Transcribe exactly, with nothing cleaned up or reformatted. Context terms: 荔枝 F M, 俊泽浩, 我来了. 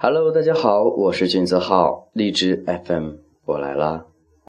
Hello， 大家好，我是俊泽浩，荔枝 F M， 我来啦。